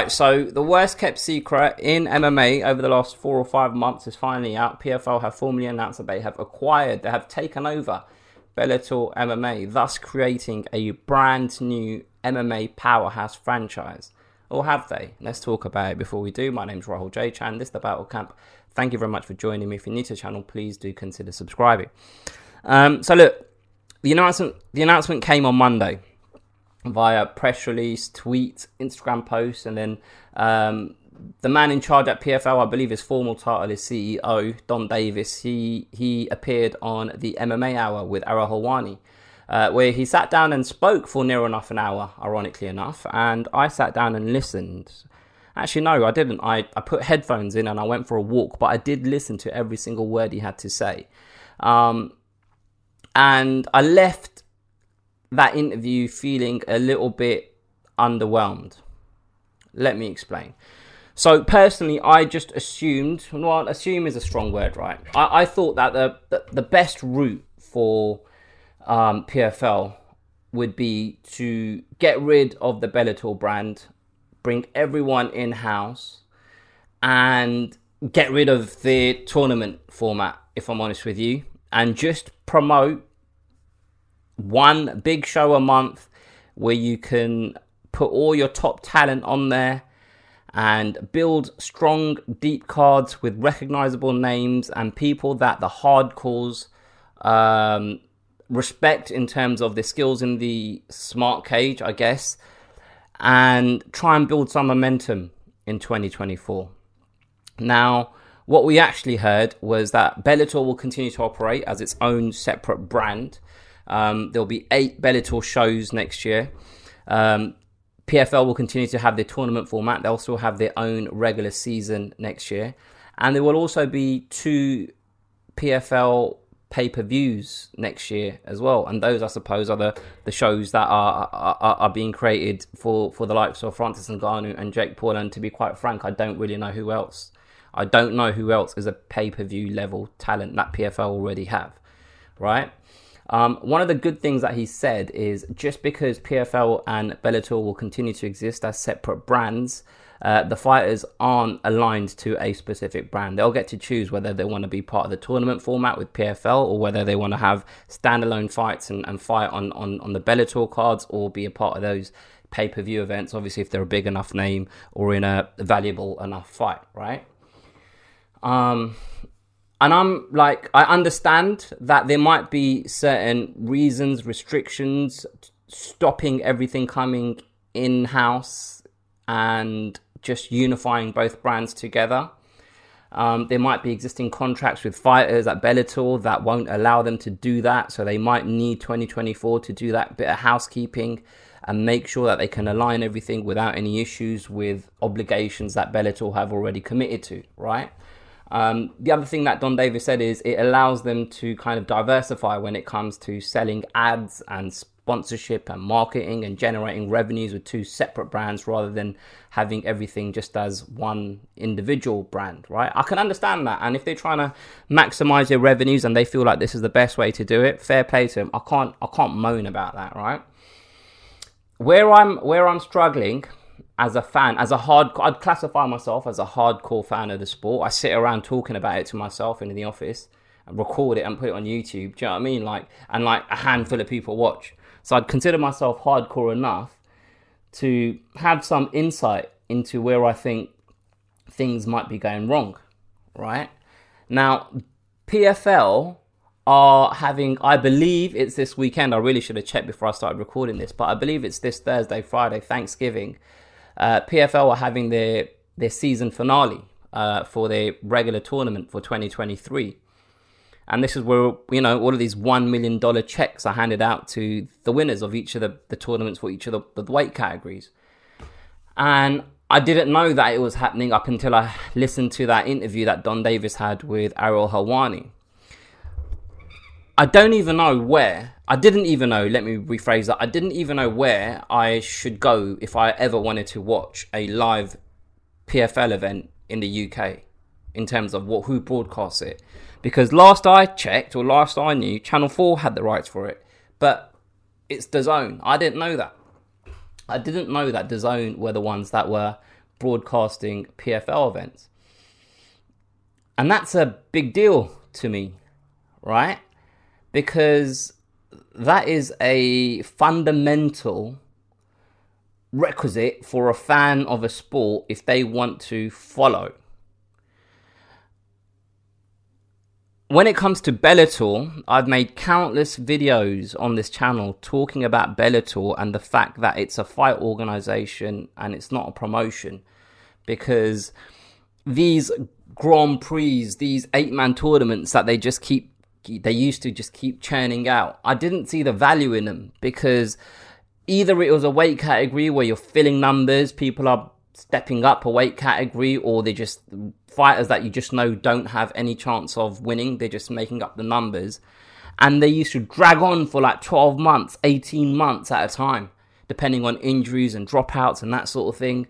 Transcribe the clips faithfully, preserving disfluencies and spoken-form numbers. Right, so the worst kept secret in M M A over the last four or five months is finally out. P F L have formally announced that they have acquired, they have taken over Bellator M M A, thus creating a brand new M M A powerhouse franchise. Or have they? Let's talk about it before we do. My name's Rahul J Chan, this is The Battle Camp. Thank you very much for joining me. If you're new to the channel, please do consider subscribing. Um, so look, the announcement, the announcement came on Monday via press release, tweet, Instagram post, and then um, the man in charge at P F L, I believe his formal title is C E O, Donn Davis. He he appeared on the M M A Hour with Ariel Helwani, uh, where he sat down and spoke for near enough an hour, ironically enough, and I sat down and listened. Actually, no, I didn't. I, I put headphones in and I went for a walk, but I did listen to every single word he had to say. Um, and I left that interview feeling a little bit underwhelmed. Let me explain. So personally, I just assumed, well, assume is a strong word, right? I, I thought that the, the the best route for um, P F L would be to get rid of the Bellator brand, bring everyone in-house, and get rid of the tournament format, if I'm honest with you, and just promote one big show a month where you can put all your top talent on there and build strong, deep cards with recognizable names and people that the hardcores um, respect in terms of their skills in the smart cage, I guess, and try and build some momentum in twenty twenty-four. Now, what we actually heard was that Bellator will continue to operate as its own separate brand. Um, there'll be eight Bellator shows next year. Um, P F L will continue to have their tournament format. They'll still have their own regular season next year. And there will also be two P F L pay-per-views next year as well. And those, I suppose, are the, the shows that are, are are being created for, for the likes of Francis Ngannou and Jake Paul. And to be quite frank, I don't really know who else. I don't know who else is a pay-per-view level talent that P F L already have, right? Um, one of the good things that he said is just because P F L and Bellator will continue to exist as separate brands, uh, the fighters aren't aligned to a specific brand. They'll get to choose whether they want to be part of the tournament format with P F L or whether they want to have standalone fights and, and fight on, on, on the Bellator cards or be a part of those pay-per-view events, obviously if they're a big enough name or in a valuable enough fight, right? Um... And I'm like, I understand that there might be certain reasons, restrictions, stopping everything coming in-house and just unifying both brands together. Um, there might be existing contracts with fighters at Bellator that won't allow them to do that. So they might need twenty twenty-four to do that bit of housekeeping and make sure that they can align everything without any issues with obligations that Bellator have already committed to, right? Um, the other thing that Donn Davis said is it allows them to kind of diversify when it comes to selling ads and sponsorship and marketing and generating revenues with two separate brands rather than having everything just as one individual brand, right? I can understand that. And if they're trying to maximize their revenues and they feel like this is the best way to do it, fair play to them. I can't, I can't moan about that, right? Where I'm, where I'm struggling as a fan, as a hard, I'd classify myself as a hardcore fan of the sport. I sit around talking about it to myself in the office and record it and put it on YouTube. Do you know what I mean? Like, and like a handful of people watch. So I'd consider myself hardcore enough to have some insight into where I think things might be going wrong, right? Now, P F L are having, I believe it's this weekend. I really should have checked before I started recording this, but I believe it's this Thursday, Friday, Thanksgiving. Uh, P F L are having their, their season finale uh, for their regular tournament for twenty twenty-three. And this is where, you know, all of these one million dollars checks are handed out to the winners of each of the, the tournaments for each of the, the weight categories. And I didn't know that it was happening up until I listened to that interview that Donn Davis had with Ariel Helwani. I don't even know where, I didn't even know, let me rephrase that, I didn't even know where I should go if I ever wanted to watch a live P F L event in the U K, in terms of what who broadcasts it. Because last I checked, or last I knew, Channel four had the rights for it, but it's D A Z N. I didn't know that. I didn't know that D A Z N were the ones that were broadcasting P F L events. And that's a big deal to me, right? Because that is a fundamental requisite for a fan of a sport if they want to follow. When it comes to Bellator, I've made countless videos on this channel talking about Bellator and the fact that it's a fight organization and it's not a promotion, because these Grand Prix, these eight-man tournaments that they just keep, they used to just keep churning out, I didn't see the value in them, because either it was a weight category where you're filling numbers, people are stepping up a weight category, or they just fighters that you just know don't have any chance of winning, they're just making up the numbers. And they used to drag on for like twelve months, eighteen months at a time, depending on injuries and dropouts and that sort of thing.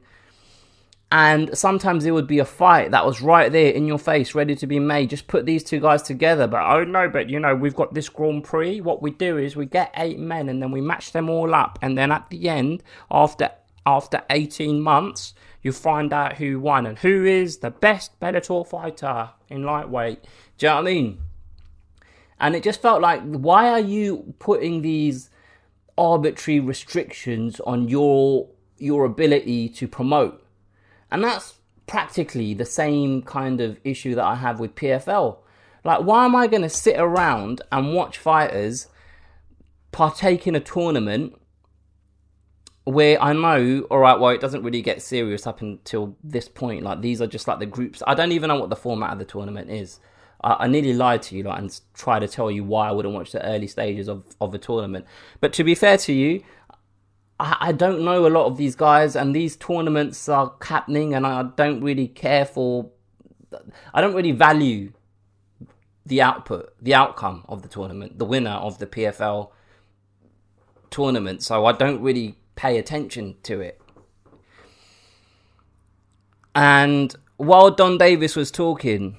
And sometimes it would be a fight that was right there in your face, ready to be made. Just put these two guys together. But, oh no, but you know, we've got this Grand Prix. What we do is we get eight men and then we match them all up. And then at the end, after after eighteen months, you find out who won and who is the best Bellator fighter in lightweight. Do you know what I mean? And it just felt like, why are you putting these arbitrary restrictions on your your ability to promote? And that's practically the same kind of issue that I have with P F L. Like, why am I going to sit around and watch fighters partake in a tournament where I know, all right, well, it doesn't really get serious up until this point. Like, these are just like the groups. I don't even know what the format of the tournament is. I, I nearly lied to you like, and tried to tell you why I wouldn't watch the early stages of, of a tournament. But to be fair to you, I don't know a lot of these guys, and these tournaments are happening, and I don't really care for, I don't really value the output, the outcome of the tournament, the winner of the P F L tournament, so I don't really pay attention to it. And while Donn Davis was talking,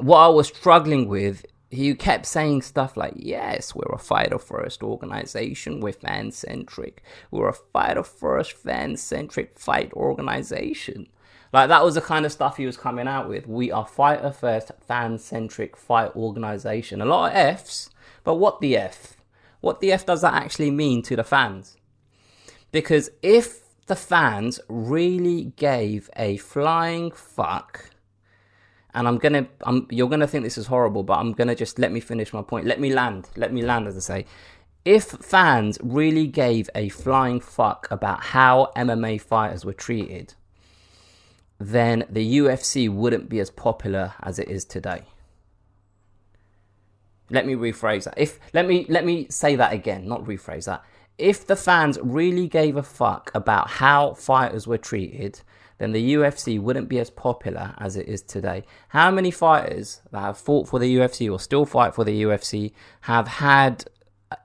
what I was struggling with, he kept saying stuff like, yes, we're a fighter-first organization, we're fan-centric. We're a fighter-first, fan-centric fight organization. Like, that was the kind of stuff he was coming out with. We are fighter-first, fan-centric fight organization. A lot of Fs, but what the F? What the F does that actually mean to the fans? Because if the fans really gave a flying fuck... And I'm gonna, I'm, you're gonna think this is horrible, but I'm gonna just let me finish my point. Let me land, let me land, as I say. If fans really gave a flying fuck about how M M A fighters were treated, then the U F C wouldn't be as popular as it is today. Let me rephrase that. If let me let me say that again, not rephrase that. If the fans really gave a fuck about how fighters were treated, then the U F C wouldn't be as popular as it is today. How many fighters that have fought for the U F C or still fight for the U F C have had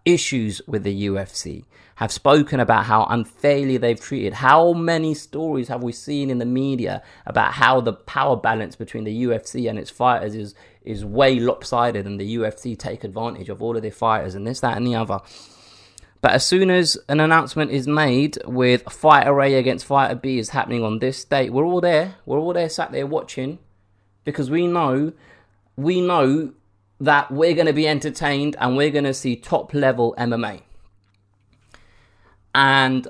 issues with the U F C, have spoken about how unfairly they've treated? How many stories have we seen in the media about how the power balance between the U F C and its fighters is, is way lopsided, and the U F C take advantage of all of their fighters and this, that and the other? But as soon as an announcement is made with fighter A against fighter B is happening on this date, we're all there. We're all there sat there watching, because we know, we know that we're going to be entertained and we're going to see top level M M A. And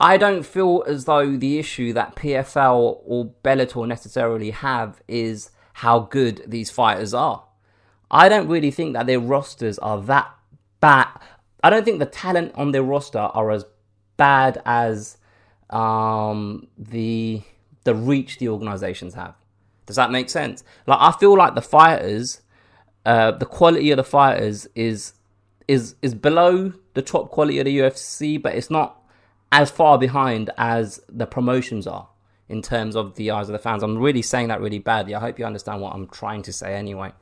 I don't feel as though the issue that P F L or Bellator necessarily have is how good these fighters are. I don't really think that their rosters are that bad. I don't think the talent on their roster are as bad as um, the the reach the organizations have. Does that make sense? Like, I feel like the fighters, uh, the quality of the fighters is is is below the top quality of the U F C, but it's not as far behind as the promotions are in terms of the eyes of the fans. I'm really saying that really badly. I hope you understand what I'm trying to say anyway.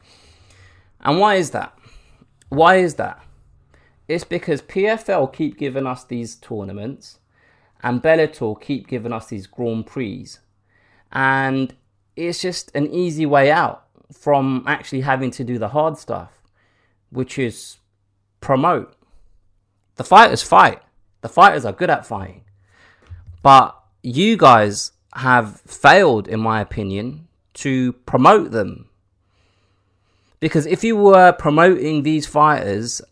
And why is that? Why is that? It's because P F L keep giving us these tournaments and Bellator keep giving us these Grand Prix. And it's just an easy way out from actually having to do the hard stuff, which is promote. The fighters fight. The fighters are good at fighting. But you guys have failed, in my opinion, to promote them. Because if you were promoting these fighters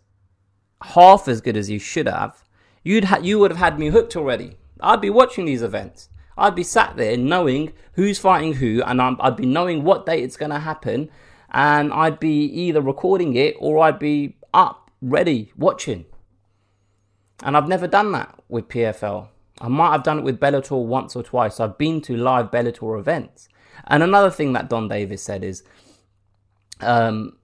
half as good as you should have, you'd ha- you would have had me hooked already. I'd be watching these events. I'd be sat there knowing who's fighting who, and I'm, I'd be knowing what date it's going to happen, and I'd be either recording it or I'd be up, ready, watching. And I've never done that with P F L. I might have done it with Bellator once or twice. I've been to live Bellator events. And another thing that Donn Davis said is, um,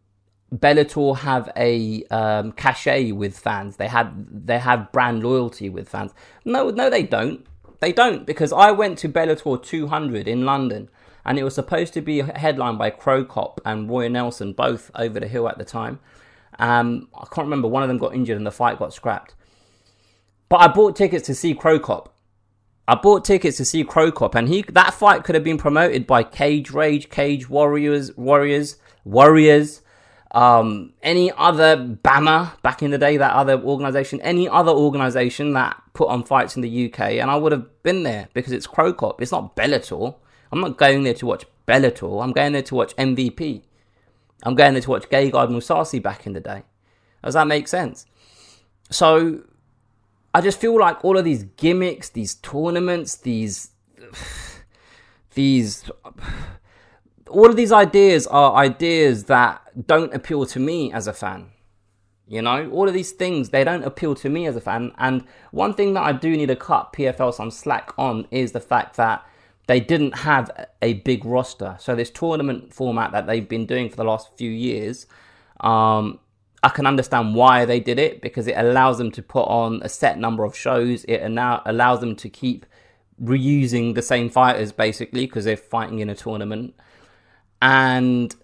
Bellator have a um, cachet with fans. They have they have brand loyalty with fans. No, no, they don't. They don't, because I went to Bellator two hundred in London, and it was supposed to be headlined by Crocop and Roy Nelson, both over the hill at the time. Um, I can't remember. One of them got injured, and the fight got scrapped. But I bought tickets to see Crocop. I bought tickets to see Crocop, and he that fight could have been promoted by Cage Rage, Cage Warriors, Warriors, Warriors, um, any other Bama back in the day, that other organisation, any other organisation that put on fights in the U K, and I would have been there because it's Crocop. It's not Bellator. I'm not going there to watch Bellator. I'm going there to watch M V P. I'm going there to watch Gegard Mousasi back in the day. Does that make sense? So I just feel like all of these gimmicks, these tournaments, these, these, all of these ideas are ideas that don't appeal to me as a fan. You know, all of these things, they don't appeal to me as a fan. And one thing that I do need to cut P F L some slack on is the fact that they didn't have a big roster. So this tournament format that they've been doing for the last few years, um, I can understand why they did it, because it allows them to put on a set number of shows. It now allows them to keep reusing the same fighters, basically, because they're fighting in a tournament. And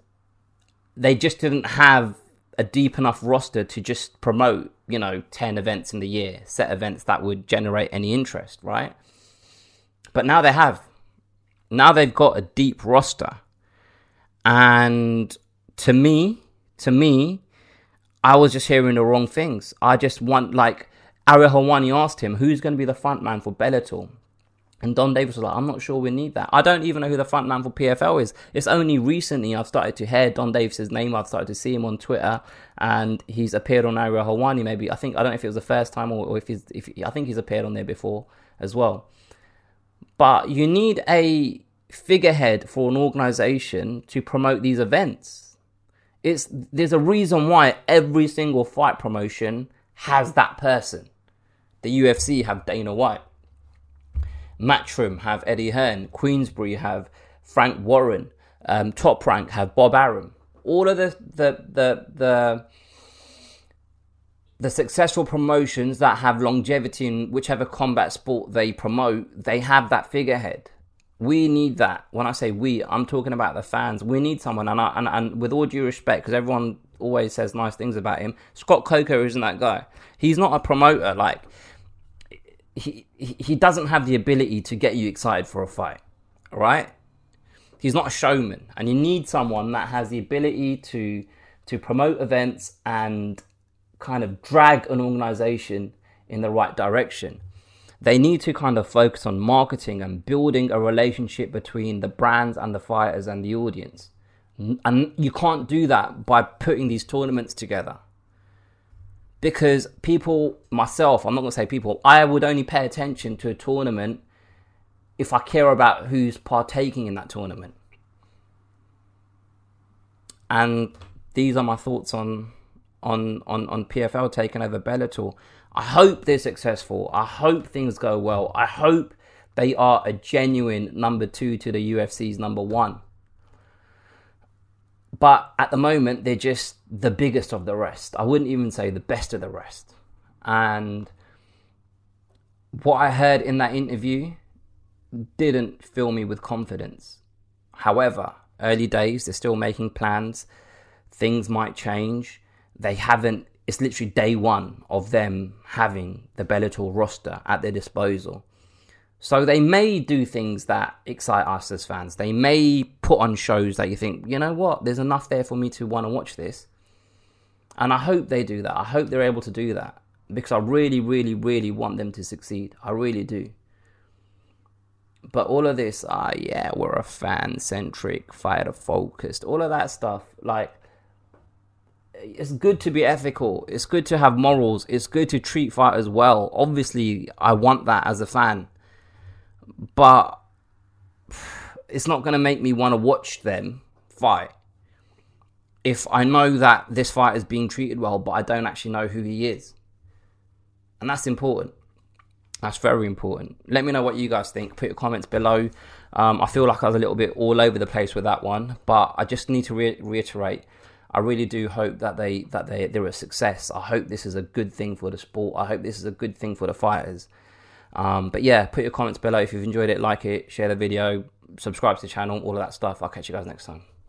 they just didn't have a deep enough roster to just promote, you know, ten events in the year, set events that would generate any interest, right? But now they have. Now they've got a deep roster. And to me, to me, I was just hearing the wrong things. I just want, like, Ariel Helwani asked him, who's going to be the front man for Bellator? And Donn Davis was like, I'm not sure we need that. I don't even know who the front man for P F L is. It's only recently I've started to hear Donn Davis's name. I've started to see him on Twitter, and he's appeared on Ariel Helwani maybe. I think, I don't know if it was the first time or, or if he's, if, I think he's appeared on there before as well. But you need a figurehead for an organization to promote these events. It's there's a reason why every single fight promotion has that person. The U F C have Dana White. Matchroom have Eddie Hearn. Queensbury have Frank Warren. Um, Top Rank have Bob Arum. All of the the the the the successful promotions that have longevity in whichever combat sport they promote, they have that figurehead. We need that. When I say we, I'm talking about the fans. We need someone, and I, and, and with all due respect, because everyone always says nice things about him, Scott Coker isn't that guy. He's not a promoter. Like, he he doesn't have the ability to get you excited for a fight, all right? He's not a showman, and you need someone that has the ability to to promote events and kind of drag an organisation in the right direction. They need to kind of focus on marketing and building a relationship between the brands and the fighters and the audience. And you can't do that by putting these tournaments together. Because people, myself, I'm not going to say people, I would only pay attention to a tournament if I care about who's partaking in that tournament. And these are my thoughts on on on, on P F L taking over Bellator. I hope they're successful. I hope things go well. I hope they are a genuine number two to the U F C's number one. But at the moment, they're just the biggest of the rest. I wouldn't even say the best of the rest. And what I heard in that interview didn't fill me with confidence. However, early days, they're still making plans. Things might change. They haven't. It's literally day one of them having the Bellator roster at their disposal. So they may do things that excite us as fans. They may put on shows that you think, you know what, there's enough there for me to want to watch this. And I hope they do that. I hope they're able to do that, because I really, really, really want them to succeed. I really do. But all of this, ah, uh, yeah, we're a fan-centric, fighter-focused, all of that stuff. Like, it's good to be ethical. It's good to have morals. It's good to treat fighters well. Obviously, I want that as a fan. But it's not going to make me want to watch them fight if I know that this fighter is being treated well, but I don't actually know who he is. And that's important. That's very important. Let me know what you guys think. Put your comments below. Um, I feel like I was a little bit all over the place with that one, but I just need to re- reiterate. I really do hope that they that they they're a success. I hope this is a good thing for the sport. I hope this is a good thing for the fighters. Um, but yeah, put your comments below if you've enjoyed it. Like it, share the video, subscribe to the channel, all of that stuff. I'll catch you guys next time.